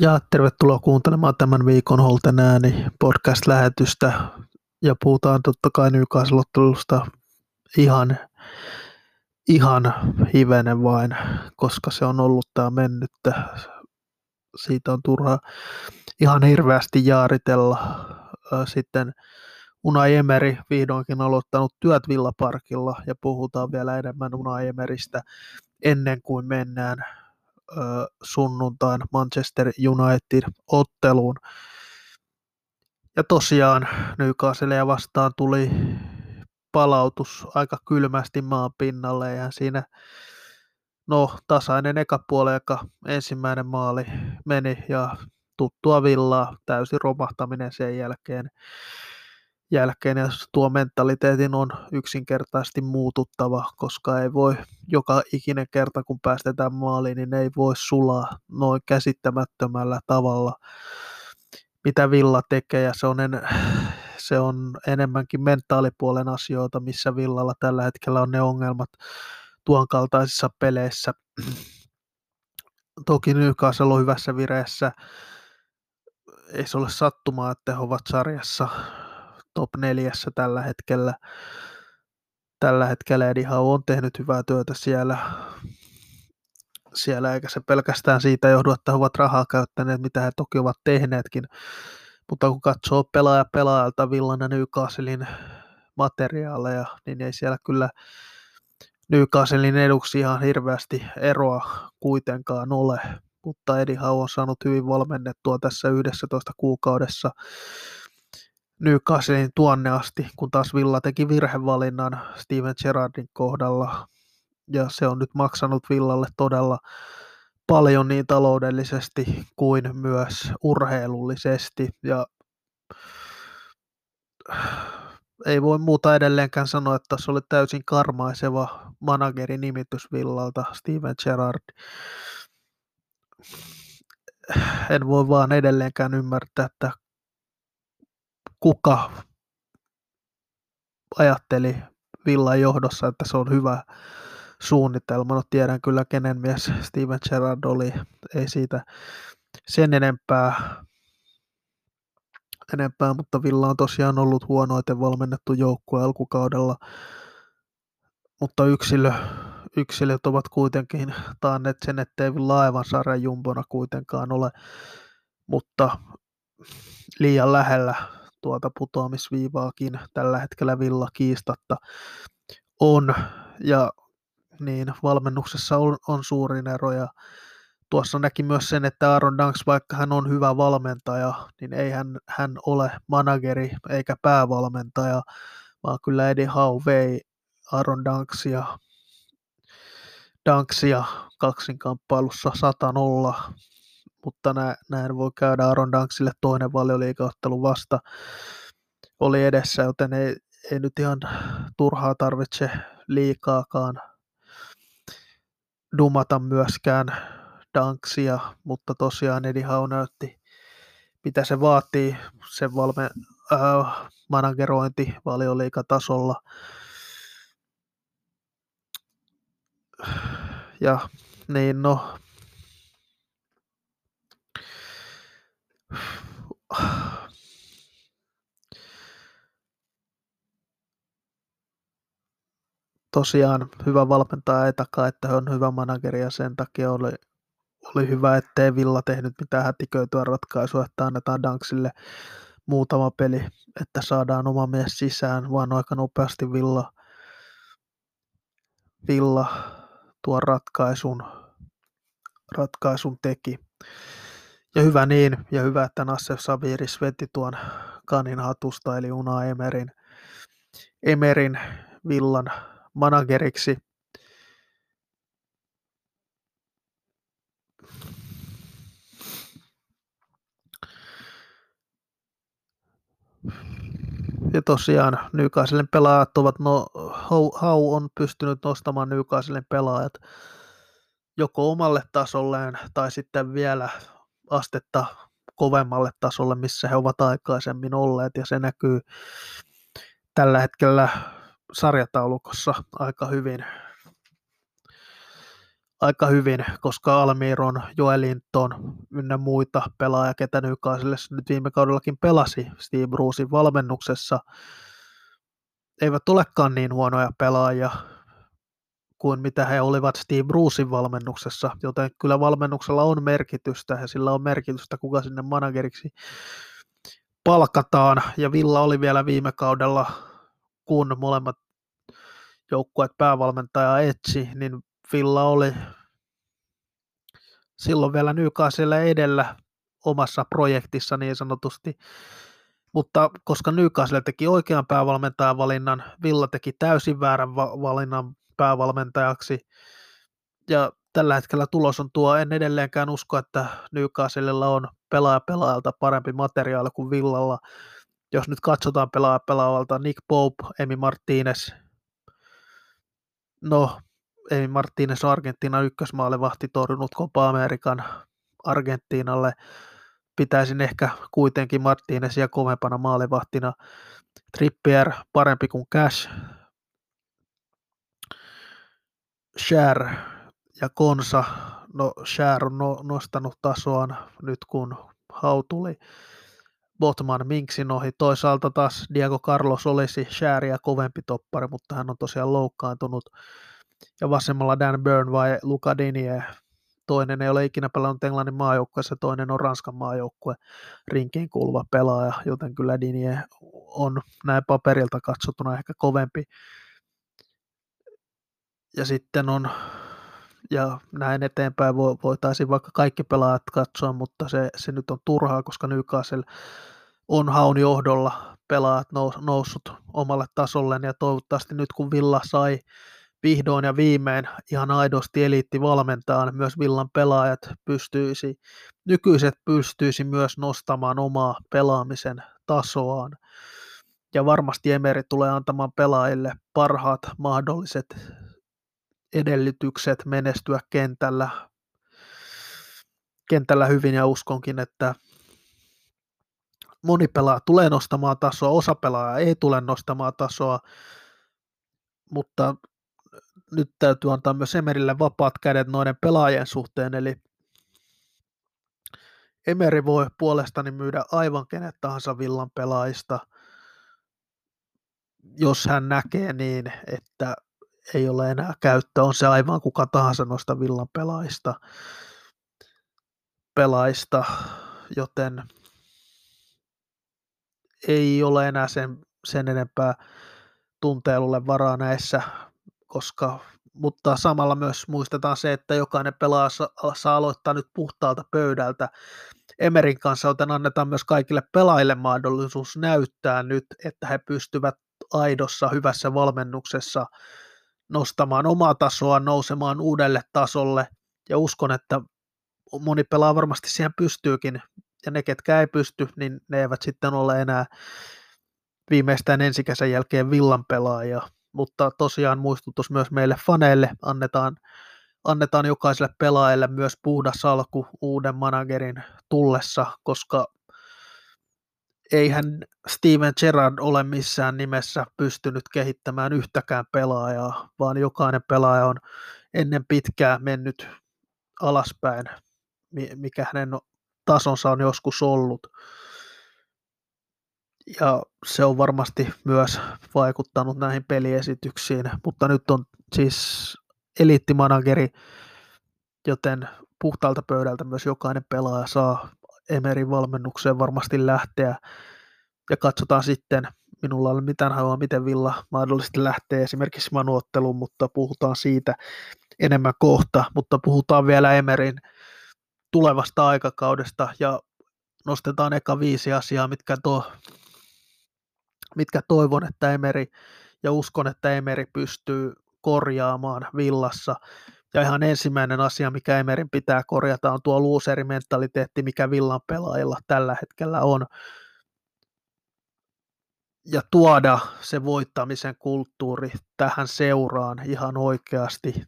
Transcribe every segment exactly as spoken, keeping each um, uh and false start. Ja tervetuloa kuuntelemaan tämän viikon Holten ääni podcast-lähetystä. Ja puhutaan totta kai Newcastle-ottelusta ihan, ihan hivenen vain, koska se on ollut tää mennyttä. Siitä on turha ihan hirveästi jaaritella. Sitten Unai Emery vihdoinkin aloittanut työt Villaparkilla ja puhutaan vielä enemmän Unai Emerystä ennen kuin mennään sunnuntain Manchester United-otteluun. Ja tosiaan Newcastlea vastaan tuli palautus aika kylmästi maan pinnalle ja siinä no tasainen eka puoli, joka ensimmäinen maali meni ja tuttua Villaa täysin romahtaminen sen jälkeen. Jälkeen ja tuo mentaliteetin on yksinkertaisesti muututtava, koska ei voi joka ikinen kerta, kun päästetään maaliin, niin ei voi sulaa noin käsittämättömällä tavalla, mitä Villa tekee. Ja se, on en, se on enemmänkin mentaalipuolen asioita, missä Villalla tällä hetkellä on ne ongelmat tuon kaltaisissa peleissä. Toki Newcastle on hyvässä vireessä. Ei se ole sattumaa, että he ovat sarjassa top neljässä tällä hetkellä. Tällä hetkellä Eddie Howe on tehnyt hyvää työtä siellä. siellä, eikä se pelkästään siitä johdu, että he ovat rahaa käyttäneet, mitä he toki ovat tehneetkin. Mutta kun katsoo pelaaja pelaajalta Villan ja Newcastlein materiaaleja, niin ei siellä kyllä Newcastlein eduksi ihan hirveästi eroa kuitenkaan ole. Mutta Eddie Howe on saanut hyvin valmennettua tässä yksitoista kuukaudessa Newcastlein tuonne asti, kun taas Villa teki virhevalinnan Steven Gerrardin kohdalla. Ja se on nyt maksanut Villalle todella paljon niin taloudellisesti kuin myös urheilullisesti. Ja ei voi muuta edelleenkään sanoa, että se oli täysin karmaiseva managerinnimitys Villalta, Steven Gerrard. En voi vaan edelleenkään ymmärtää, että kuka ajatteli Villan johdossa, että se on hyvä suunnitelma. No tiedän kyllä, kenen mies Steven Gerrard oli. Ei siitä sen enempää, enempää, mutta Villa on tosiaan ollut huonoiten valmennettu joukkue alkukaudella. Mutta yksilö, yksilöt ovat kuitenkin taanneet sen, ettei Villa aivan sarjan jumbona kuitenkaan ole. Mutta liian lähellä tuota putoamisviivaakin tällä hetkellä Villa kiistatta on, ja niin valmennuksessa on, on suurin ero, ja tuossa näki myös sen, että Aaron Dunks, vaikka hän on hyvä valmentaja, niin ei hän, hän ole manageri eikä päävalmentaja, vaan kyllä Eddie Howe vei Aaron Dunksia, Dunksia kaksinkamppailussa sata nolla. Mutta näin voi käydä. Aaron Dunksille toinen valioliigaottelu vasta oli edessä, joten ei, ei nyt ihan turhaa tarvitse liikaakaan dumata myöskään Dunksia, mutta tosiaan Eddie Howe näytti, mitä se vaatii, sen valme, äh, managerointi valioliigatasolla. Ja niin no... Tosiaan hyvä valmentaja ei takaa, että hän on hyvä manageri, ja sen takia oli, oli hyvä, ettei Villa tehnyt mitään hätiköityä ratkaisua, että annetaan Dunksille muutama peli, että saadaan oma mies sisään, vaan aika nopeasti Villa, Villa tuon ratkaisun, ratkaisun teki. Ja hyvä niin, ja hyvä, että Nassef Sawiris veti tuon kanin hatusta, eli Unai Emeryn, Emeryn Villan manageriksi. Ja tosiaan Newcastlen pelaajat ovat, no Howe on pystynyt nostamaan Newcastlen pelaajat joko omalle tasolleen tai sitten vielä astetta kovemmalle tasolle, missä he ovat aikaisemmin olleet, ja se näkyy tällä hetkellä sarjataulukossa aika hyvin. aika hyvin, koska Almiron, Joelinton ynnä muita pelaajia, ketä Newcastle nyt viime kaudellakin pelasi Steve Brucein valmennuksessa, eivät olekaan niin huonoja pelaajia kuin mitä he olivat Steve Brucein valmennuksessa, joten kyllä valmennuksella on merkitystä ja sillä on merkitystä, kuka sinne manageriksi palkataan. Ja Villa oli vielä viime kaudella, kun molemmat joukkueet päävalmentaja etsi, niin Villa oli silloin vielä Newcastle edellä omassa projektissa niin sanotusti, mutta koska Newcastle teki oikean päävalmentajan valinnan, Villa teki täysin väärän va- valinnan päävalmentajaksi, ja tällä hetkellä tulos on tuo, en edelleenkään usko, että Newcastlella on pelaaja pelaajalta parempi materiaali kuin Villalla. Jos nyt katsotaan pelaaja pelaajalta, Nick Pope, Emi Martínez, no Emi Martínez on Argentiinan ykkösmaalivahti, torjunut Copa American Argentiinalle, pitäisin ehkä kuitenkin Martínezia kovempana maalivahtina. Trippier parempi kuin Cash, Cher ja Konsa, no Cher on no, nostanut tasoaan nyt kun Howe tuli Botman Mingsin ohi. Toisaalta taas Diego Carlos olisi Cheria kovempi toppari, mutta hän on tosiaan loukkaantunut. Ja vasemmalla Dan Byrne vai Luka Dinje. Toinen ei ole ikinä pelannut Englannin maajoukkueessa, toinen on Ranskan maajoukkue rinkiin kuuluva pelaaja, joten kyllä Dinje on näin paperilta katsottuna ehkä kovempi. Ja sitten on, ja näin eteenpäin voitaisiin vaikka kaikki pelaajat katsoa, mutta se, se nyt on turhaa, koska Newcastle on Haun johdolla pelaajat nous, noussut omalle tasolleen, ja toivottavasti nyt kun Villa sai vihdoin ja viimein ihan aidosti eliitti valmentaan, myös Villan pelaajat pystyisi, nykyiset pystyisi myös nostamaan omaa pelaamisen tasoaan. Ja varmasti Emery tulee antamaan pelaajille parhaat mahdolliset edellytykset menestyä kentällä, kentällä hyvin, ja uskonkin, että moni pelaaja tulee nostamaan tasoa, osa pelaajaa ei tule nostamaan tasoa, mutta nyt täytyy antaa myös Emerylle vapaat kädet noiden pelaajien suhteen, eli Emery voi puolestani myydä aivan kenet tahansa Villan pelaajista, jos hän näkee niin, että ei ole enää käyttöä, on se aivan kuka tahansa noista Villan pelaajista, pelaajista, joten ei ole enää sen, sen enempää tunteilulle varaa näissä, koska, mutta samalla myös muistetaan se, että jokainen pelaaja saa aloittaa nyt puhtaalta pöydältä Emeryn kanssa, joten annetaan myös kaikille pelaajille mahdollisuus näyttää nyt, että he pystyvät aidossa hyvässä valmennuksessa nostamaan omaa tasoa, nousemaan uudelle tasolle, ja uskon, että moni pelaa varmasti siihen pystyykin, ja ne, ketkä ei pysty, niin ne eivät sitten ole enää viimeistään ensi kesän jälkeen Villan pelaajia, mutta tosiaan muistutus myös meille faneille, annetaan, annetaan jokaiselle pelaajalle myös puhdas alku uuden managerin tullessa, koska eihän Steven Gerrard ole missään nimessä pystynyt kehittämään yhtäkään pelaajaa, vaan jokainen pelaaja on ennen pitkää mennyt alaspäin, mikä hänen tasonsa on joskus ollut. Ja se on varmasti myös vaikuttanut näihin peliesityksiin, mutta nyt on siis eliittimanageri, joten puhtaalta pöydältä myös jokainen pelaaja saa Emeryn valmennukseen varmasti lähteä, ja katsotaan sitten, minulla ei ole mitään hajua, miten Villa mahdollisesti lähtee esimerkiksi manuotteluun, mutta puhutaan siitä enemmän kohta, mutta puhutaan vielä Emeryn tulevasta aikakaudesta, ja nostetaan eka viisi asiaa, mitkä, to, mitkä toivon, että Emery, ja uskon, että Emery pystyy korjaamaan Villassa. Ja ihan ensimmäinen asia, mikä Emeryn pitää korjata, on tuo looserimentaliteetti, mikä Villan pelaajilla tällä hetkellä on. Ja tuoda se voittamisen kulttuuri tähän seuraan ihan oikeasti,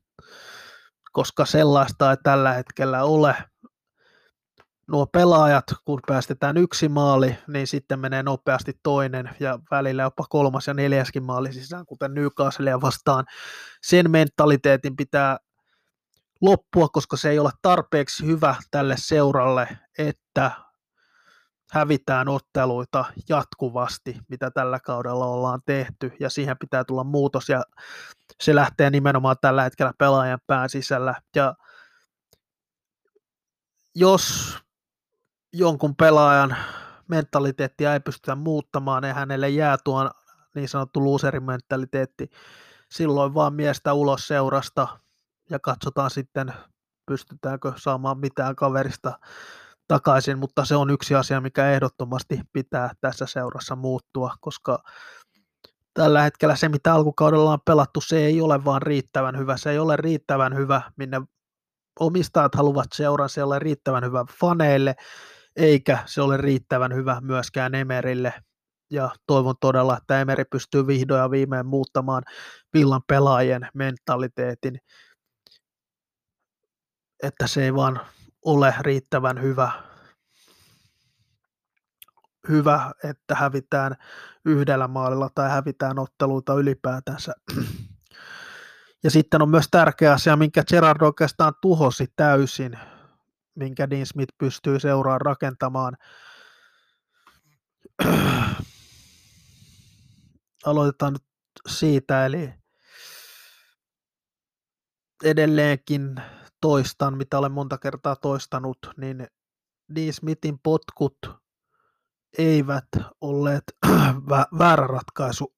koska sellaista ei tällä hetkellä ole. Nuo pelaajat, kun päästetään yksi maali, niin sitten menee nopeasti toinen ja välillä jopa kolmas ja neljäskin maali sisään, kuten Newcastlea vastaan. Sen mentaliteetin pitää loppua, koska se ei ole tarpeeksi hyvä tälle seuralle, että hävitään otteluita jatkuvasti, mitä tällä kaudella ollaan tehty, ja siihen pitää tulla muutos, ja se lähtee nimenomaan tällä hetkellä pelaajan pään sisällä, ja jos jonkun pelaajan mentaliteettia ei pystytä muuttamaan, ja hänelle jää tuon niin sanottu loser-mentaliteetti, silloin vaan miestä ulos seurasta, ja katsotaan sitten, pystytäänkö saamaan mitään kaverista takaisin, mutta se on yksi asia, mikä ehdottomasti pitää tässä seurassa muuttua, koska tällä hetkellä se, mitä alkukaudella on pelattu, se ei ole vaan riittävän hyvä, se ei ole riittävän hyvä, minne omistajat haluavat seuran, se ei ole riittävän hyvä faneille, eikä se ole riittävän hyvä myöskään Emerylle, ja toivon todella, että Emery pystyy vihdoin ja viimein muuttamaan Villan pelaajien mentaliteetin, että se ei vaan ole riittävän hyvä, hyvä, että hävitään yhdellä maalilla tai hävitään otteluita ylipäätänsä. Ja sitten on myös tärkeä asia, minkä Gerrard oikeastaan tuhosi täysin, minkä Dean Smith pystyy seuraan rakentamaan. Aloitetaan nyt siitä, eli edelleenkin toistan, mitä olen monta kertaa toistanut, niin Dean Smithin potkut eivät olleet väärä ratkaisu,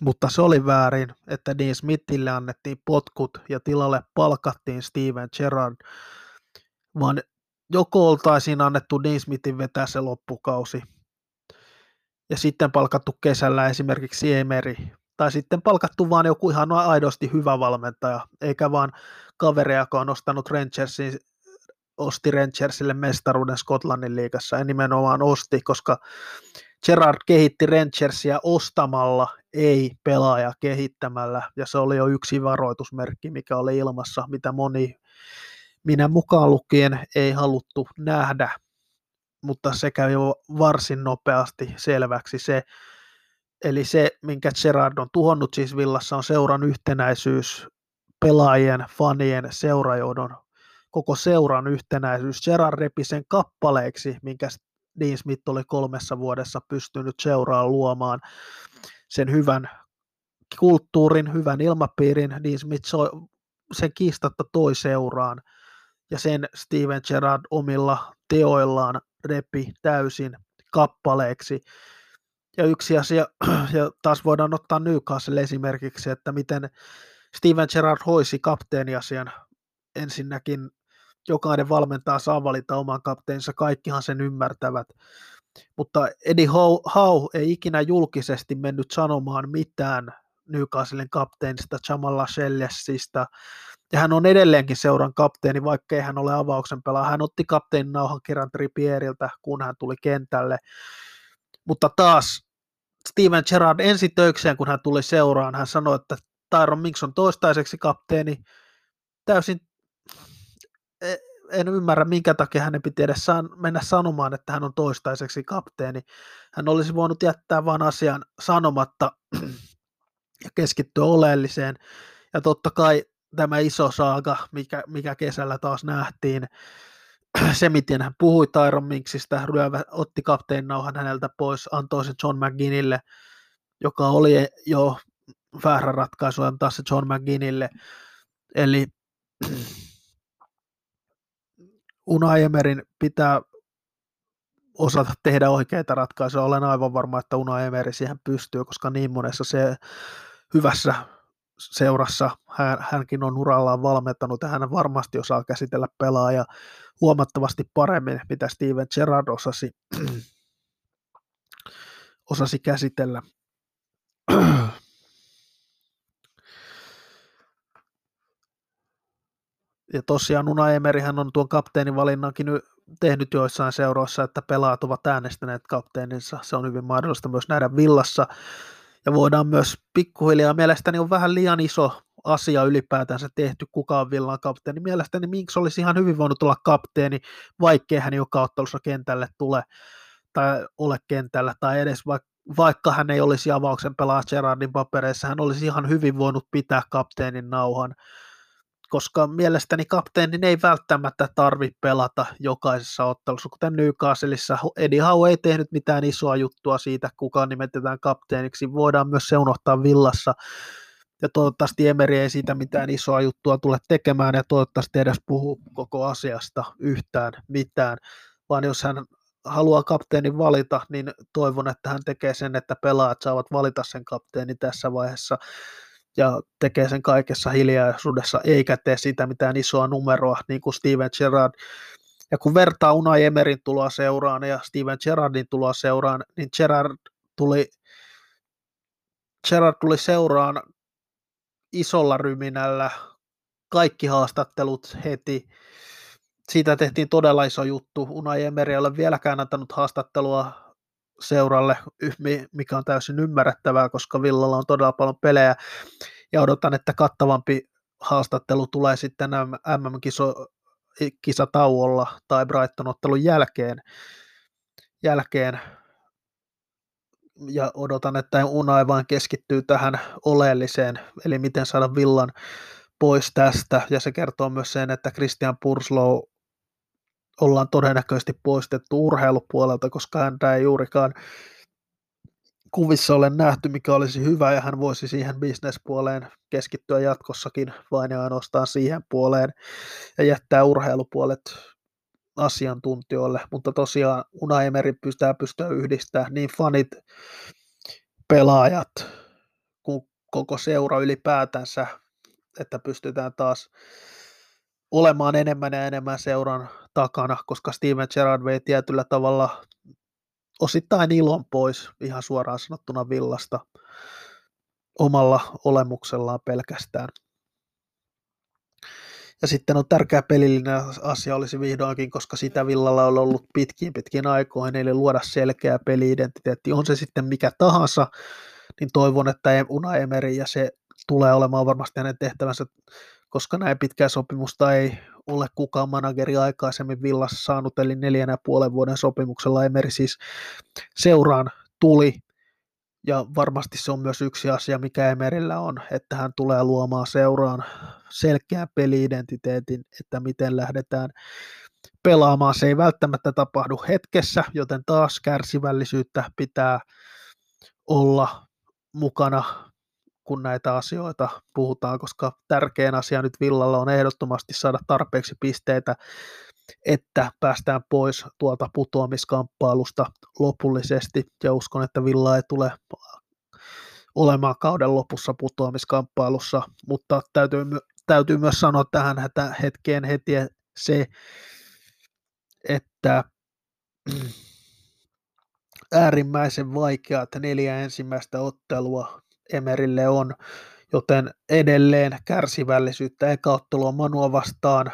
mutta se oli väärin, että Dean Smithille annettiin potkut ja tilalle palkattiin Steven Gerrard, vaan joko oltaisiin annettu Dean Smithin vetää se loppukausi ja sitten palkattu kesällä esimerkiksi Emery, tai sitten palkattu vaan joku ihan aidosti hyvä valmentaja, eikä vaan kaveri, joka on ostanut Rangersin, osti Rangersille mestaruuden Skotlannin liigassa, ja nimenomaan osti, koska Gerrard kehitti Rangersia ostamalla, ei pelaaja kehittämällä, ja se oli jo yksi varoitusmerkki, mikä oli ilmassa, mitä moni, minä mukaan lukien, ei haluttu nähdä, mutta se kävi jo varsin nopeasti selväksi se, eli se, minkä Gerrard on tuhonnut siis Villassa, on seuran yhtenäisyys, pelaajien, fanien, seurajohdon, koko seuran yhtenäisyys. Gerrard repi sen kappaleiksi, minkä Dean Smith oli kolmessa vuodessa pystynyt seuraan luomaan sen hyvän kulttuurin, hyvän ilmapiirin. Dean Smith sen kiistatta toi seuraan, ja sen Steven Gerrard omilla teoillaan repi täysin kappaleiksi. Ja yksi asia, ja taas voidaan ottaa Newcastle esimerkiksi, että miten Steven Gerrard hoisi kapteeniasian. Ensinnäkin jokainen valmentaa saa valita oman kapteeninsa, kaikkihan sen ymmärtävät. Mutta Eddie Howe ei ikinä julkisesti mennyt sanomaan mitään Newcastlen kapteenista, Jamaal Lascellesista. Ja hän on edelleenkin seuran kapteeni, vaikkei hän ole avauksen pelaaja. Hän otti kapteenin nauhan kerran Trippieriltä, kun hän tuli kentälle. Mutta taas Steven Gerrard ensi töikseen, kun hän tuli seuraan, hän sanoi, että Tyrone Mings on toistaiseksi kapteeni. Täysin en ymmärrä, minkä takia hänen piti edes mennä sanomaan, että hän on toistaiseksi kapteeni. Hän olisi voinut jättää vain asian sanomatta ja keskittyä oleelliseen. Ja totta kai tämä iso saaga, mikä, mikä kesällä taas nähtiin, se, miten hän puhui Tyrone Mingsistä, ryövä, otti kapteeninauhan häneltä pois, antoi sen John McGinnille, joka oli jo väärä ratkaisu antaa se John McGinnille. Eli Unai Emeryn pitää osata tehdä oikeita ratkaisuja. Olen aivan varma, että Unai Emery siihen pystyy, koska niin monessa se hyvässä seurassa hän, hänkin on urallaan valmentanut, ja hän varmasti osaa käsitellä pelaajaa huomattavasti paremmin, mitä Steven Gerrard osasi, osasi käsitellä. Ja tosiaan Unai Emery hän on tuon kapteenivalinnankin tehnyt joissain seuroissa, että pelaajat ovat äänestäneet kapteeninsa. Se on hyvin mahdollista myös nähdä Villassa. Ja voidaan myös pikkuhiljaa, mielestäni on vähän liian iso asia ylipäätänsä tehty, kuka on Villan kapteeni. Mielestäni Minks olisi ihan hyvin voinut olla kapteeni, vaikkei hän joka ottelussa kentälle tule tai ole kentällä, tai edes vaikka hän ei olisi avauksen pelaa Gerrardin papereissa, hän olisi ihan hyvin voinut pitää kapteenin nauhan. koska mielestäni kapteenin ei välttämättä tarvitse pelata jokaisessa ottelussa, kuten Newcastleissa. Eddie Howe ei tehnyt mitään isoa juttua siitä, kuka nimetetään kapteeniksi. Voidaan myös se unohtaa Villassa. Ja toivottavasti Emery ei siitä mitään isoa juttua tule tekemään, ja toivottavasti edes puhu koko asiasta yhtään mitään. Vaan jos hän haluaa kapteenin valita, niin toivon, että hän tekee sen, että pelaajat saavat valita sen kapteenin tässä vaiheessa. Ja tekee sen kaikessa hiljaisuudessa, eikä tee siitä mitään isoa numeroa, niin kuin Steven Gerrard. Ja kun vertaa Unai Emeryn tuloa seuraan ja Steven Gerrardin tuloa seuraan, niin Gerrard tuli, Gerrard tuli seuraan isolla ryminällä, kaikki haastattelut heti. Siitä tehtiin todella iso juttu. Unai Emery ei ole vieläkään antanut haastattelua seuralle, mikä on täysin ymmärrettävää, koska Villalla on todella paljon pelejä, ja odotan, että kattavampi haastattelu tulee sitten M M-kisatauolla tai Brighton-ottelun jälkeen, jälkeen. Ja odotan, että Unai vain keskittyy tähän oleelliseen, eli miten saada Villan pois tästä, ja se kertoo myös sen, että Christian Purslow ollaan todennäköisesti poistettu urheilupuolelta, koska häntä ei juurikaan kuvissa ole nähty, mikä olisi hyvä, ja hän voisi siihen bisnespuoleen keskittyä jatkossakin vain ja ainoastaan siihen puoleen ja jättää urheilupuolet asiantuntijoille. Mutta tosiaan Unai Emery pystyy pystyä yhdistämään niin fanit, pelaajat kuin koko seura ylipäätänsä, että pystytään taas olemaan enemmän ja enemmän seuran takana, koska Steven Gerrard vei tietyllä tavalla osittain ilon pois ihan suoraan sanottuna Villasta omalla olemuksellaan pelkästään. Ja sitten on tärkeä pelillinen asia olisi vihdoinkin, koska sitä Villalla on ollut pitkiin pitkiin aikoihin, eli luoda selkeä peli-identiteetti, on se sitten mikä tahansa, niin toivon, että Unai Emery ja se tulee olemaan varmasti hänen tehtävänsä, koska näin pitkää sopimusta ei ole kukaan manageri aikaisemmin Villassa saanut, eli neljän ja puolen vuoden sopimuksella Emery siis seuraan tuli, ja varmasti se on myös yksi asia, mikä Emeryllä on, että hän tulee luomaan seuraan selkeän peli-identiteetin, että miten lähdetään pelaamaan. Se ei välttämättä tapahdu hetkessä, joten taas kärsivällisyyttä pitää olla mukana, kun näitä asioita puhutaan, koska tärkein asia nyt Villalla on ehdottomasti saada tarpeeksi pisteitä, että päästään pois tuolta putoamiskamppailusta lopullisesti, ja uskon, että Villa ei tule olemaan kauden lopussa putoamiskamppailussa, mutta täytyy, täytyy myös sanoa tähän hetkeen heti se, että äärimmäisen vaikeat neljä ensimmäistä ottelua Emerylle on, joten edelleen kärsivällisyyttä. Eka ottelua Manua vastaan,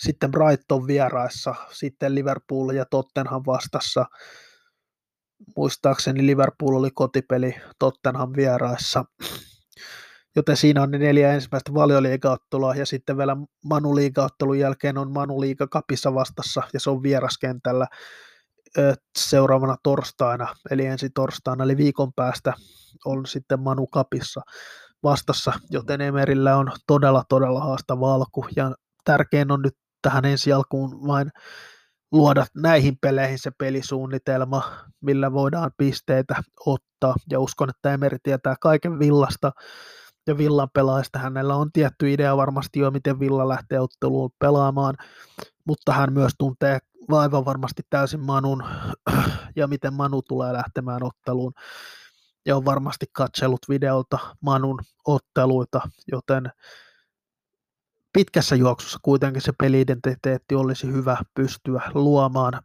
sitten Brighton vieraissa, sitten Liverpool ja Tottenham vastassa. Muistaakseni Liverpool oli kotipeli Tottenham vieraissa, joten siinä on ne neljä ensimmäistä valioliigaottelua, ja sitten vielä Manu-liigaottelun jälkeen on Manu-liiga Cupissa vastassa, ja se on vieraskentällä seuraavana torstaina, eli ensi torstaina, eli viikon päästä on sitten Manu Cupissa vastassa, joten Emeryllä on todella, todella haastava alku, ja tärkein on nyt tähän ensi alkuun vain luoda näihin peleihin se pelisuunnitelma, millä voidaan pisteitä ottaa, ja uskon, että Emery tietää kaiken Villasta ja Villan pelaajista. Hänellä on tietty idea varmasti jo, miten Villa lähtee otteluun pelaamaan, mutta hän myös tuntee vaivan varmasti täysin Manun ja miten Manu tulee lähtemään otteluun, ja on varmasti katsellut videolta Manun otteluita, joten pitkässä juoksussa kuitenkin se peli-identiteetti olisi hyvä pystyä luomaan.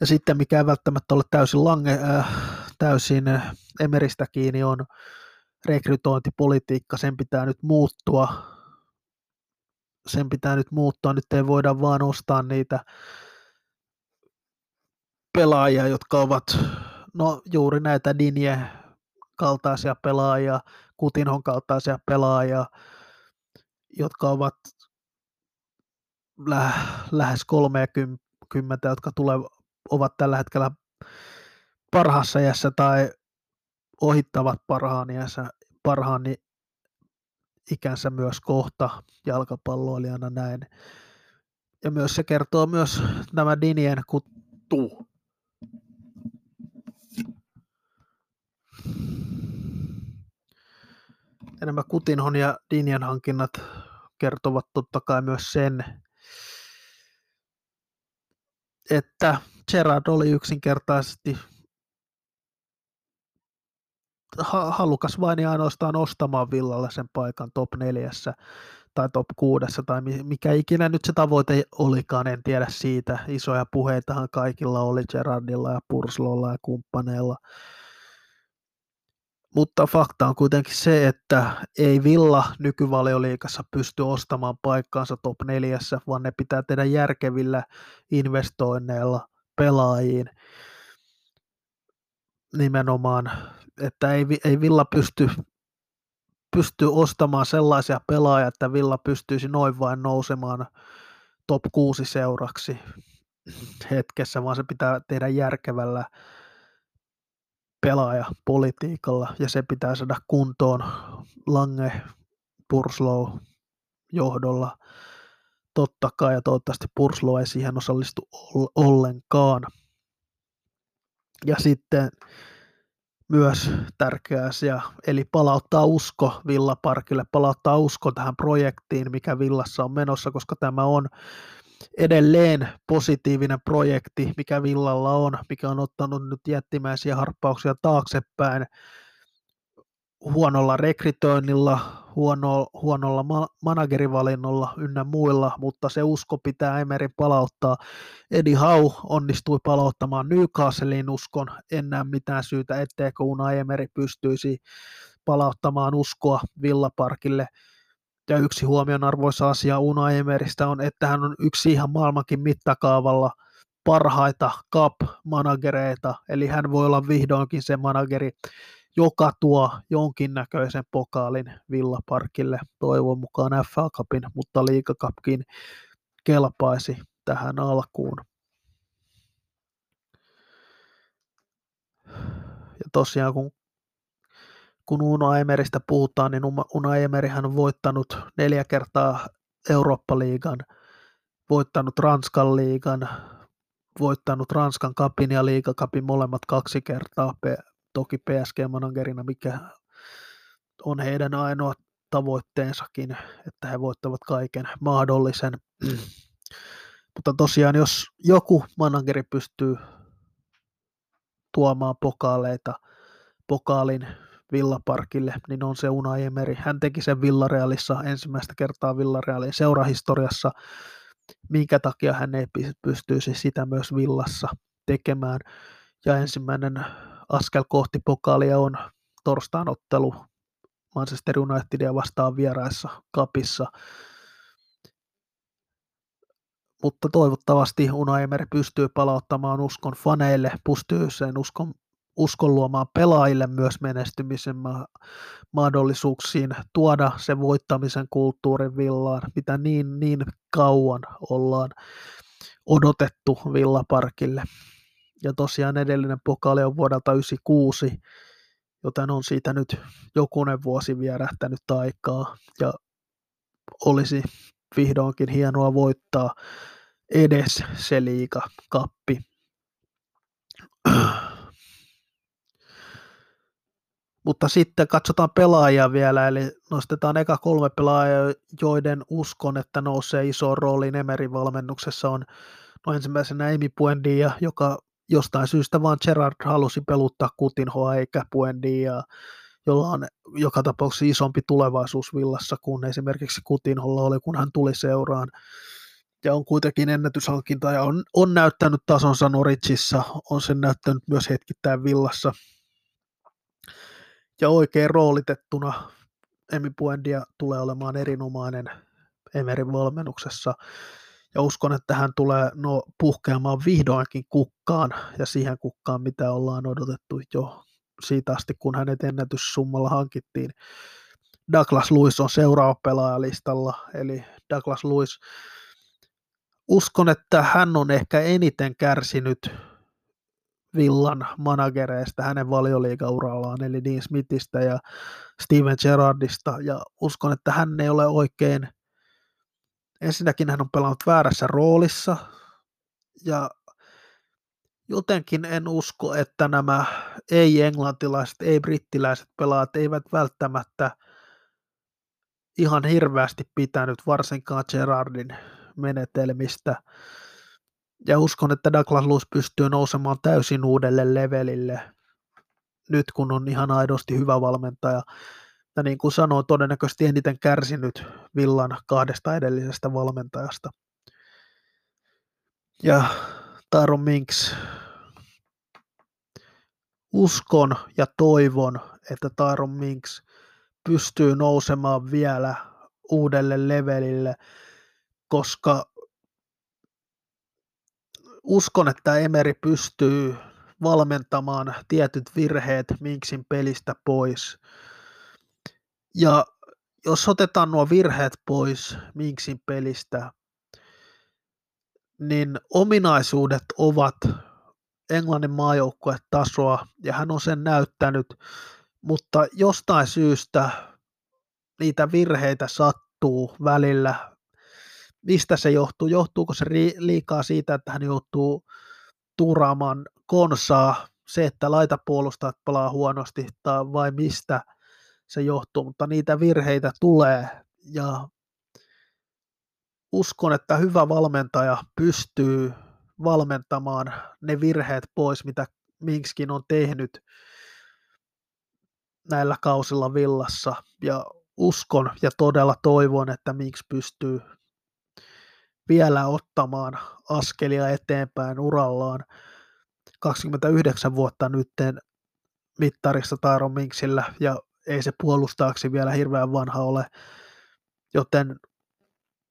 Ja sitten mikä ei välttämättä ole täysin, lange, äh, täysin Emerystä kiinni on rekrytointipolitiikka, sen pitää nyt muuttua. Sen pitää nyt muuttua, nyt ei voida vaan ostaa niitä pelaajia, jotka ovat no juuri näitä Dinje kaltaisia pelaajia, Coutinhon kaltaisia pelaajia, jotka ovat lä- lähes kolmekymmentä, jotka tule- ovat tällä hetkellä parhaassa iässä tai ohittavat parhaan iänsä, parhaan ikänsä myös kohta jalkapalloilijana näin. Ja myös se kertoo myös nämä Dinjen kutu. Ja nämä Coutinhon ja Dinjen hankinnat kertovat totta kai myös sen, että Gerrard oli yksinkertaisesti halukas vain ja ainoastaan ostamaan Villalle sen paikan top neljässä tai top kuudessa tai mikä ikinä nyt se tavoite olikaan, en tiedä siitä. Isoja puheitahan kaikilla oli Gerrardilla ja Purslowlla ja kumppaneilla. Mutta fakta on kuitenkin se, että ei Villa nykyvalioliigassa pysty ostamaan paikkaansa top neljässä, vaan ne pitää tehdä järkevillä investoinneilla pelaajiin nimenomaan, että ei, ei Villa pysty, pysty ostamaan sellaisia pelaajia, että Villa pystyisi noin vain nousemaan top kuusi seuraksi hetkessä, vaan se pitää tehdä järkevällä pelaajapolitiikalla, ja se pitää saada kuntoon Lange Purslow johdolla totta kai, ja toivottavasti Purslow ei siihen osallistu ollenkaan. Ja sitten myös tärkeä asia, eli palauttaa usko Villaparkille, palauttaa usko tähän projektiin, mikä Villassa on menossa, koska tämä on edelleen positiivinen projekti, mikä Villalla on, mikä on ottanut nyt jättimäisiä harppauksia taaksepäin huonolla rekrytoinnilla, huono, huonolla ma- managerivalinnolla ynnä muilla, mutta se usko pitää Emeryn palauttaa. Eddie Howe onnistui palauttamaan Newcastlein uskon, en näe mitään syytä, etteikö Unai Emery pystyisi palauttamaan uskoa Villaparkille. Ja yksi huomionarvoisa asia Unai Emerystä on, että hän on yksi ihan maailmankin mittakaavalla parhaita cup-managereita, eli hän voi olla vihdoinkin se manageri, joka tuo jonkinnäköisen pokaalin Villaparkille, toivon mukaan F A Cupin, mutta Liiga Cupkin kelpaisi tähän alkuun. Ja tosiaan kun Kun Unai Emerystä puhutaan, niin Unai Emeryhän on voittanut neljä kertaa Eurooppa-liigan, voittanut Ranskan liigan, voittanut Ranskan cupin ja Liiga Cupin molemmat kaksi kertaa, toki P S G-managerina, mikä on heidän ainoa tavoitteensakin, että he voittavat kaiken mahdollisen. Mm. Mutta tosiaan, jos joku manageri pystyy tuomaan pokaaleita, pokaalin Villaparkille, niin on se Unai Emery. Hän teki sen Villarealissa, ensimmäistä kertaa Villarealin seurahistoriassa, minkä takia hän ei pystyisi sitä myös Villassa tekemään. Ja ensimmäinen askel kohti pokaalia on torstain ottelu Manchester Unitedia vastaan vieraissa cupissa. Mutta toivottavasti Unai Emery pystyy palauttamaan uskon faneille, pystyy sen uskon uskon luomaan pelaajille myös menestymisen mahdollisuuksiin, tuoda se voittamisen kulttuurin Villaan, mitä niin, niin kauan ollaan odotettu Villaparkille. Ja tosiaan edellinen pokaali on vuodelta yhdeksänkymmentäkuusi, joten on siitä nyt jokunen vuosi vierähtänyt aikaa, ja olisi vihdoinkin hienoa voittaa edes se liigakappi. Mutta sitten katsotaan pelaajia vielä, eli nostetaan eka kolme pelaajaa, joiden uskon, että nousee isoon rooliin Emeryn valmennuksessa on no ensimmäisenä Emi Buendia, joka jostain syystä vaan Gerrard halusi peluttaa Coutinhoa eikä Buendiaa, jolla on joka tapauksessa isompi tulevaisuus Villassa kuin esimerkiksi Coutinholla oli, kun hän tuli seuraan. Ja on kuitenkin ennätyshankinta ja on, on näyttänyt tasonsa Norwichissa, on sen näyttänyt myös hetkittäin Villassa. Ja oikein roolitettuna Emi Buendia tulee olemaan erinomainen Emeryn valmennuksessa. Ja uskon, että hän tulee no, puhkeamaan vihdoinkin kukkaan ja siihen kukkaan, mitä ollaan odotettu jo siitä asti, kun hänet ennätyssummalla hankittiin. Douglas Luiz on seuraava pelaajalistalla, eli Douglas Luiz. Uskon, että hän on ehkä eniten kärsinyt Villan managereista hänen valioliigaurallaan, eli Dean Smithistä ja Steven Gerrardista, ja uskon, että hän ei ole oikein, ensinnäkin hän on pelannut väärässä roolissa, ja jotenkin en usko, että nämä ei-englantilaiset, ei-brittiläiset pelaajat eivät välttämättä ihan hirveästi pitänyt varsinkaan Gerrardin menetelmistä. Ja uskon, että Douglas Luiz pystyy nousemaan täysin uudelle levelille nyt, kun on ihan aidosti hyvä valmentaja. Ja niin kuin sanoin, todennäköisesti eniten kärsinyt Villan kahdesta edellisestä valmentajasta. Ja Tyrone Mings. Uskon ja toivon, että Tyrone Mings pystyy nousemaan vielä uudelle levelille, koska uskon, että Emery pystyy valmentamaan tietyt virheet Mingsin pelistä pois. Ja jos otetaan nuo virheet pois Mingsin pelistä, niin ominaisuudet ovat Englannin maajoukkuetasoa, ja hän on sen näyttänyt, mutta jostain syystä niitä virheitä sattuu välillä. Mistä se johtuu? Johtuuko se liikaa siitä, että hän joutuu tuuraamaan Konsaa, se, että laitapuolustajat pelaa huonosti, tai vai mistä se johtuu, mutta niitä virheitä tulee, ja uskon, että hyvä valmentaja pystyy valmentamaan ne virheet pois, mitä Mingskin on tehnyt näillä kausilla Villassa. Ja uskon ja todella toivon, että Mings pystyy vielä ottamaan askelia eteenpäin urallaan. kaksikymmentäyhdeksän vuotta nytten mittarissa Tyrone Mingsillä, ja ei se puolustaaksi vielä hirveän vanha ole, joten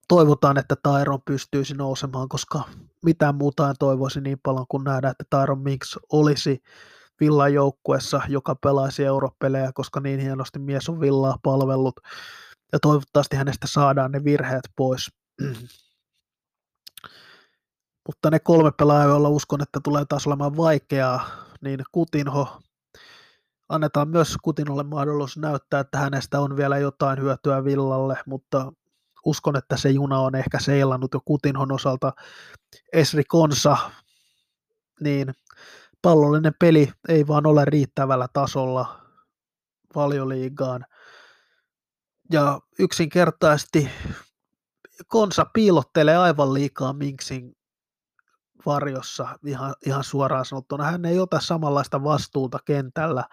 toivotaan, että Tyrone pystyisi nousemaan, koska mitään muuta en toivoisi niin paljon kuin nähdä, että Tyrone Mings olisi Villan joukkuessa, joka pelaisi europelejä, koska niin hienosti mies on Villaa palvellut, ja toivottavasti hänestä saadaan ne virheet pois. Mutta ne kolme pelaajaa, joilla uskon, että tulee taas olemaan vaikeaa, niin Coutinho, annetaan myös Coutinholle mahdollisuus näyttää, että hänestä on vielä jotain hyötyä Villalle, mutta uskon, että se juna on ehkä seilannut jo Coutinhon osalta. Ezri Konsa, niin pallollinen peli ei vaan ole riittävällä tasolla Valioliigaan. Ja yksinkertaisesti Konsa piilottelee aivan liikaa Mingsin varjossa, ihan, ihan suoraan sanottuna. Hän ei ota samanlaista vastuuta kentällä,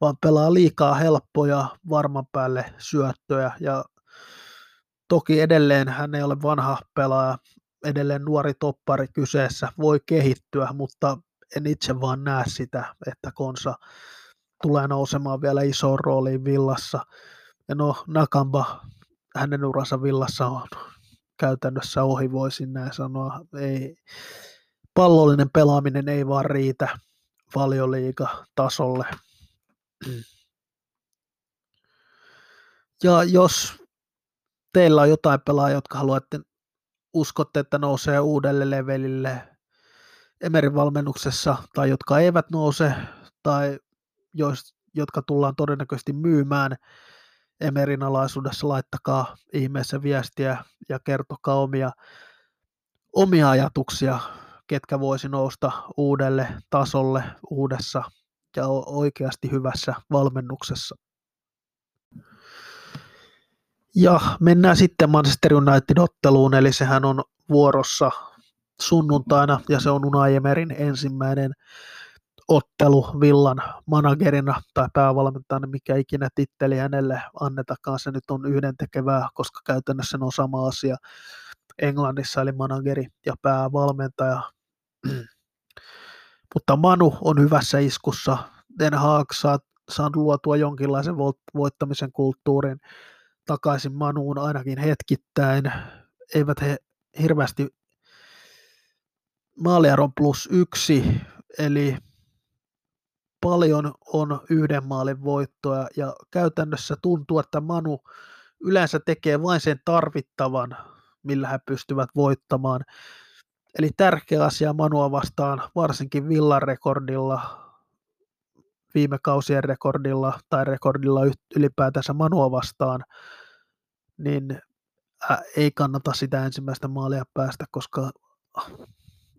vaan pelaa liikaa helppoja, varman päälle syöttöjä. Ja toki edelleen hän ei ole vanha pelaaja, edelleen nuori toppari kyseessä, voi kehittyä, mutta en itse vaan näe sitä, että Konsa tulee nousemaan vielä isoon rooliin Villassa. Ja no, Nakamba, hänen uransa Villassa on käytännössä ohi, voisin näin sanoa. Ei, pallollinen pelaaminen ei vaan riitä Valioliiga-tasolle. Ja jos teillä on jotain pelaajia, jotka haluatte, uskotte, että nousee uudelle levelille Emerin valmennuksessa, tai jotka eivät nouse, tai jos, jotka tullaan todennäköisesti myymään Emerin alaisuudessa, laittakaa ihmeessä viestiä ja kertokaa omia, omia ajatuksia, ketkä voisi nousta uudelle tasolle uudessa ja oikeasti hyvässä valmennuksessa. Ja mennään sitten Manchester United-otteluun, eli sehän on vuorossa sunnuntaina, ja se on Unai Emeryn ensimmäinen ottelu Villan managerina tai päävalmentajana, mikä ikinä titteli hänelle annetakaan, se nyt on yhdentekevää, koska käytännössä on sama asia Englannissa, eli manageri ja päävalmentaja. Mutta Manu on hyvässä iskussa, Ten Hag saa, saa luotua jonkinlaisen voittamisen kulttuurin takaisin Manuun ainakin hetkittäin, eivät he hirveästi, maaliero plus yksi, eli paljon on yhden maalin voittoja, ja käytännössä tuntuu, että Manu yleensä tekee vain sen tarvittavan, millä he pystyvät voittamaan, Eli tärkeä asia Manua vastaan, varsinkin Villan rekordilla, viime kausien rekordilla tai rekordilla ylipäätänsä Manua vastaan, niin ei kannata sitä ensimmäistä maalia päästä, koska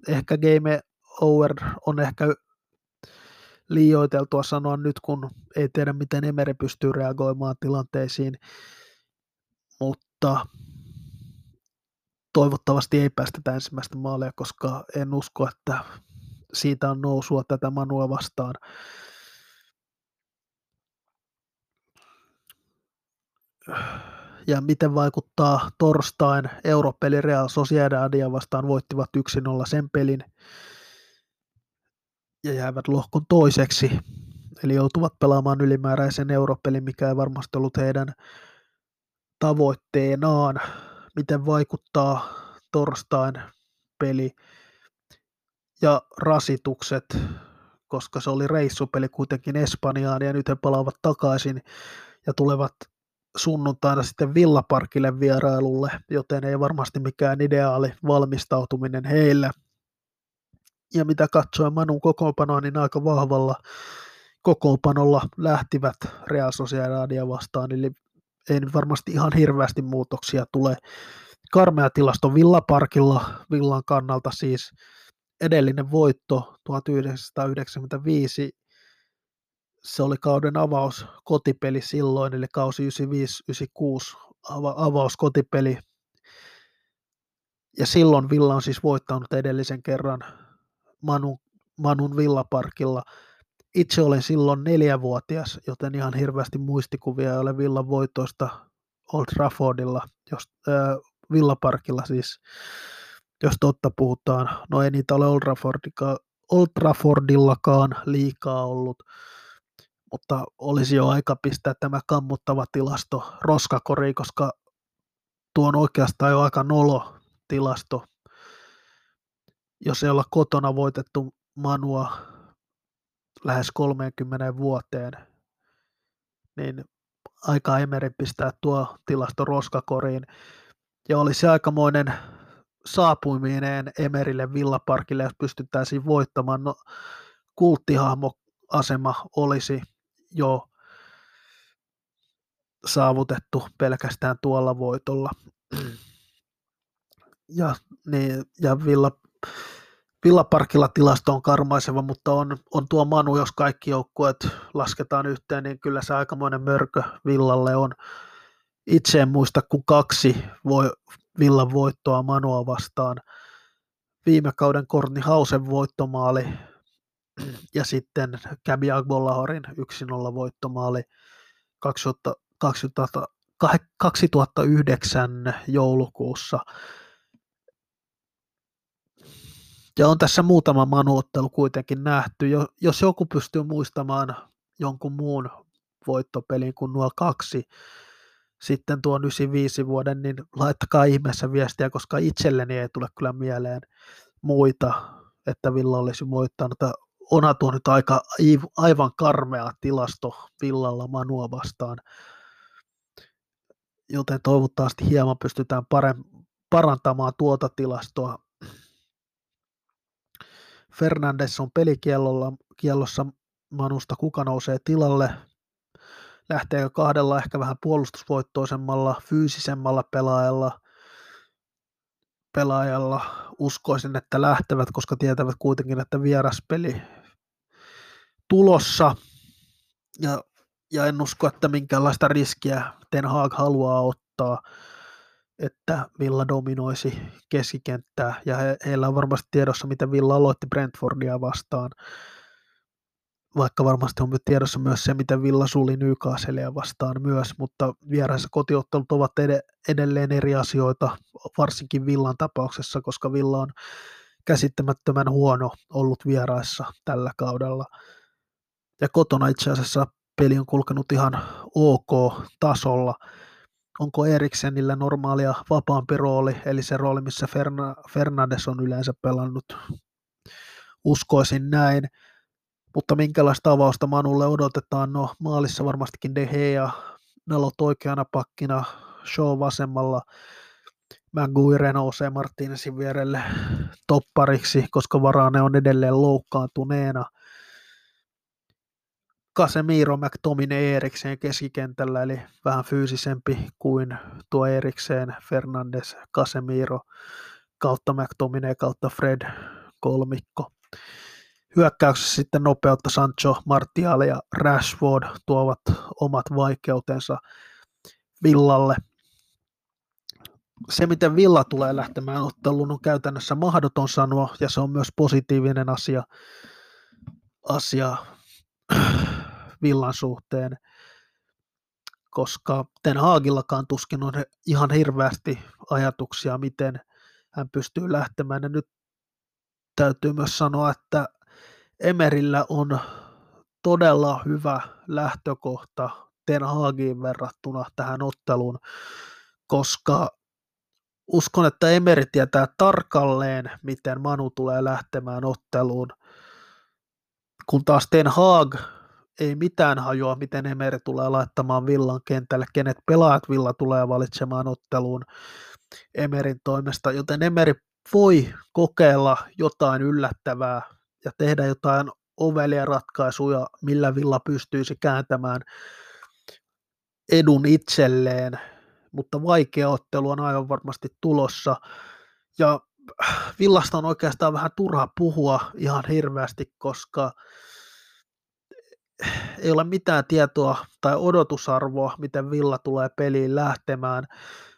ehkä game over on ehkä liioiteltua sanoa nyt, kun ei tiedä, miten Emery pystyy reagoimaan tilanteisiin, mutta toivottavasti ei päästetä ensimmäistä maalia, koska en usko, että siitä on nousua tätä Manua vastaan. Ja miten vaikuttaa torstain europeli Real Sociedadia vastaan, voittivat yksi nolla sen pelin ja jäävät lohkon toiseksi. Eli joutuvat pelaamaan ylimääräisen europelin, mikä ei varmasti ollut heidän tavoitteenaan. Miten vaikuttaa torstain peli ja rasitukset, koska se oli reissupeli kuitenkin Espanjaan ja nyt he palaavat takaisin ja tulevat sunnuntaina sitten Villaparkille vierailulle, joten ei varmasti mikään ideaali valmistautuminen heillä. Ja mitä katsoin Manun kokoonpanoa, niin aika vahvalla kokoonpanolla lähtivät Real Sociedadia vastaan, eli ei varmasti ihan hirveästi muutoksia tule. Karmea tilasto Villaparkilla, Villan kannalta siis edellinen voitto tuhatyhdeksänsataayhdeksänkymmentäviisi. Se oli kauden avaus kotipeli silloin, eli kausi yhdeksänkymmentäviisi yhdeksänkymmentäkuusi avaus kotipeli. Ja silloin Villa on siis voittanut edellisen kerran Manun, Manun Villaparkilla. Itse olin silloin neljävuotias, joten ihan hirveästi muistikuvia ei ole Villan voitoista Old Traffordilla, jos, äh, Villaparkilla siis, jos totta puhutaan. No ei niitä ole Old, Traffordilla, Old Traffordillakaan liikaa ollut, mutta olisi jo aika pistää tämä kammuttava tilasto roskakoriin, koska tuo on oikeastaan jo aika nolo tilasto. Jos ei olla kotona voitettu Manua lähes kolmeenkymmeneen vuoteen, niin aika Emery pistää tuo tilasto roskakoriin. Ja olisi aikamoinen saapuminen Emerylle Villaparkille, jos pystyttäisiin voittamaan. No, kulttihahmoasema olisi jo saavutettu pelkästään tuolla voitolla. Ja, niin, ja Villa, Villaparkilla tilasto on karmaiseva, mutta on, on tuo Manu, jos kaikki joukkueet lasketaan yhteen, niin kyllä se aikamoinen mörkö Villalle on. Itse en muista kuin kaksi voi, Villan voittoa Manua vastaan. Viime kauden Courtney Housen voittomaali ja sitten Gabi Agbollahorin yksi nolla voittomaali kaksituhattayhdeksän joulukuussa. Ja on tässä muutama Manu-ottelu kuitenkin nähty. Jos joku pystyy muistamaan jonkun muun voittopelin kuin nuo kaksi, sitten tuon yhdeksänkymmentäviisi vuoden, niin laittakaa ihmeessä viestiä, koska itselleni ei tule kyllä mieleen muita, että Villa olisi voittanut. Onhan tuo nyt aika aivan karmea tilasto Villalla Manua vastaan, joten toivottavasti hieman pystytään parem- parantamaan tuota tilastoa. Fernandes on pelikiellossa Manusta, kuka nousee tilalle, lähteekö kahdella ehkä vähän puolustusvoittoisemmalla, fyysisemmalla pelaajalla, pelaajalla. Uskoisin, että lähtevät, koska tietävät kuitenkin, että vieraspeli tulossa, ja, ja en usko, että minkäänlaista riskiä Ten Hag haluaa ottaa, että Villa dominoisi keskikenttää, ja he, heillä on varmasti tiedossa, miten Villa aloitti Brentfordia vastaan, vaikka varmasti on tiedossa myös se, miten Villa suli Newcastlea vastaan myös, mutta vieressä kotiottelut ovat edelleen eri asioita, varsinkin Villan tapauksessa, koska Villa on käsittämättömän huono ollut vieraissa tällä kaudella, ja kotona itse asiassa peli on kulkenut ihan OK-tasolla. Onko Eriksenillä normaalia vapaampi rooli, eli se rooli, missä Ferna- Fernandes on yleensä pelannut? Uskoisin näin, mutta minkälaista avausta Manulle odotetaan? No, maalissa varmastikin De Gea, Dalot oikeana pakkina, Shaw vasemmalla, Maguire nousee Martínezin vierelle toppariksi, koska Varane on edelleen loukkaantuneena. Casemiro, McTominay, Eriksen keskikentällä, eli vähän fyysisempi kuin tuo Eriksen, Fernandes, Casemiro kautta McTominay kautta Fred kolmikko. Hyökkäyksessä sitten nopeutta Sancho, Martial ja Rashford tuovat omat vaikeutensa Villalle. Se, miten Villa tulee lähtemään otteluun, on käytännössä mahdoton sanoa, ja se on myös positiivinen asia, asia Villan suhteen, koska Ten Hagillakaan tuskin on ihan hirveästi ajatuksia, miten hän pystyy lähtemään. Ja nyt täytyy myös sanoa, että Emerillä on todella hyvä lähtökohta Ten Hagiin verrattuna tähän otteluun, koska uskon, että Emery tietää tarkalleen, miten Manu tulee lähtemään otteluun, kun taas Ten Hag ei mitään hajoa, miten Emery tulee laittamaan Villan kentälle, kenet pelaajat Villa tulee valitsemaan otteluun Emeryn toimesta, joten Emery voi kokeilla jotain yllättävää ja tehdä jotain ovelia ratkaisuja, millä Villa pystyisi kääntämään edun itselleen. Mutta vaikea ottelu on aivan varmasti tulossa, ja Villasta on oikeastaan vähän turha puhua ihan hirveästi, koska ei ole mitään tietoa tai odotusarvoa, miten Villa tulee peliin lähtemään,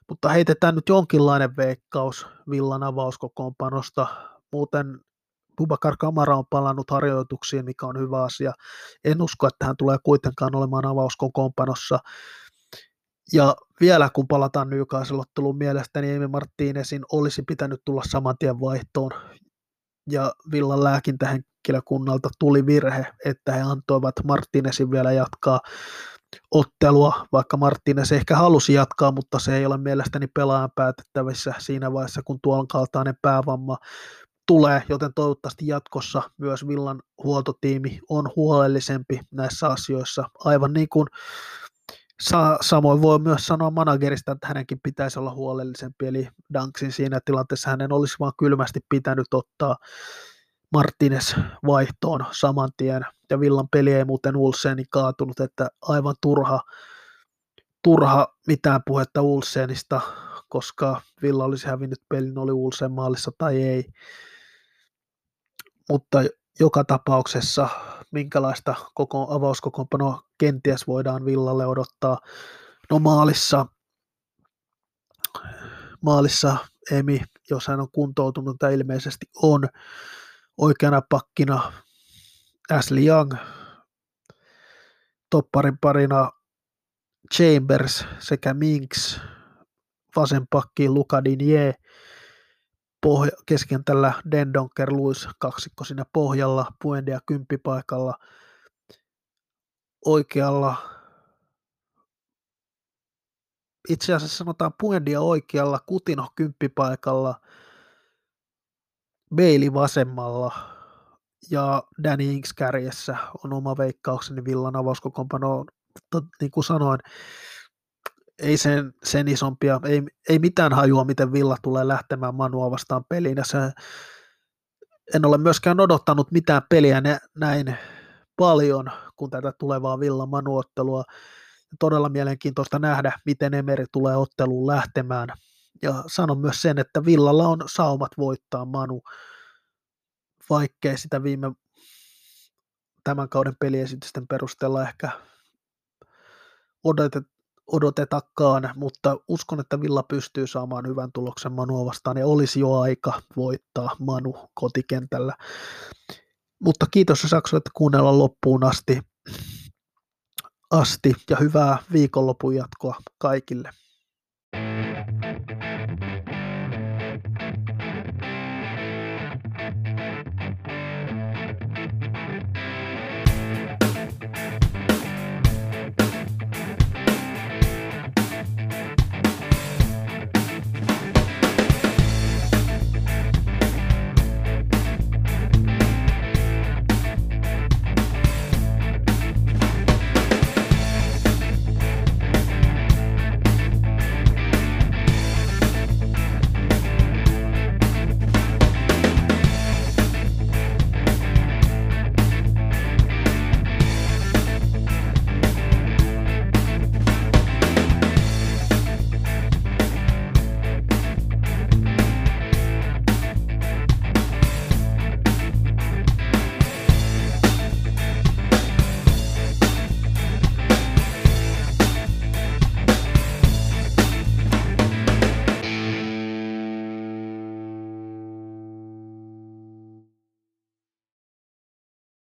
mutta heitetään nyt jonkinlainen veikkaus Villan avauskokoonpanosta. Muuten Boubacar Kamara on palannut harjoituksiin, mikä on hyvä asia. En usko, että hän tulee kuitenkaan olemaan avauskokoonpanossa. Ja vielä kun palataan Newcastle-otteluun, mielestäni Emi Martínezin olisi pitänyt tulla saman tien vaihtoon. Ja Villan lääkintähenkilökunnalta tuli virhe, että he antoivat Martínezin vielä jatkaa ottelua, vaikka Martínez ehkä halusi jatkaa, mutta se ei ole mielestäni pelaajan päätettävissä siinä vaiheessa, kun tuon kaltainen päävamma tulee. Joten toivottavasti jatkossa myös Villan huoltotiimi on huolellisempi näissä asioissa, aivan niin kuin samoin voi myös sanoa managerista, että hänenkin pitäisi olla huolellisempi, eli Dunksin siinä tilanteessa hänen olisi vaan kylmästi pitänyt ottaa Martínez vaihtoon saman tien, ja Villan peli ei muuten Olsenin kaatunut, että aivan turha, turha mitään puhetta Olsenista, koska Villa olisi hävinnyt pelin, oli Olsen maalissa tai ei, mutta joka tapauksessa minkälaista koko avauskokoonpanoa kenties voidaan Villalle odottaa. No maalissa, maalissa Emi, jos hän on kuntoutunut, tai ilmeisesti on, oikeana pakkina Ashley Young, topparin parina Chambers sekä Mings, vasen pakki Luka Dinje, Pohja- keskentällä Den Donker Luiz, kaksikko siinä pohjalla, Buendia kymppipaikalla, oikealla, itse asiassa sanotaan Buendia oikealla, Coutinho kymppipaikalla, Bailey vasemmalla ja Danny Ings kärjessä on oma veikkaukseni Villan avauskokoonpanoon, mutta niin kuin sanoin, ei sen, sen isompia, ei, ei mitään hajua, miten Villa tulee lähtemään Manua vastaan peliin. Ja se, en ole myöskään odottanut mitään peliä nä, näin paljon, kun tätä tulevaa Villan Manu-ottelua. Todella mielenkiintoista nähdä, miten Emery tulee otteluun lähtemään. Ja sanon myös sen, että Villalla on saumat voittaa Manu, vaikkei sitä viime tämän kauden peliesitysten perusteella ehkä odotettu. odotetakaan, mutta uskon, että Villa pystyy saamaan hyvän tuloksen Manua vastaan ja olisi jo aika voittaa Manu kotikentällä. Mutta kiitos, jos jaksoitte kuunnella loppuun asti, asti ja hyvää viikonlopun jatkoa kaikille.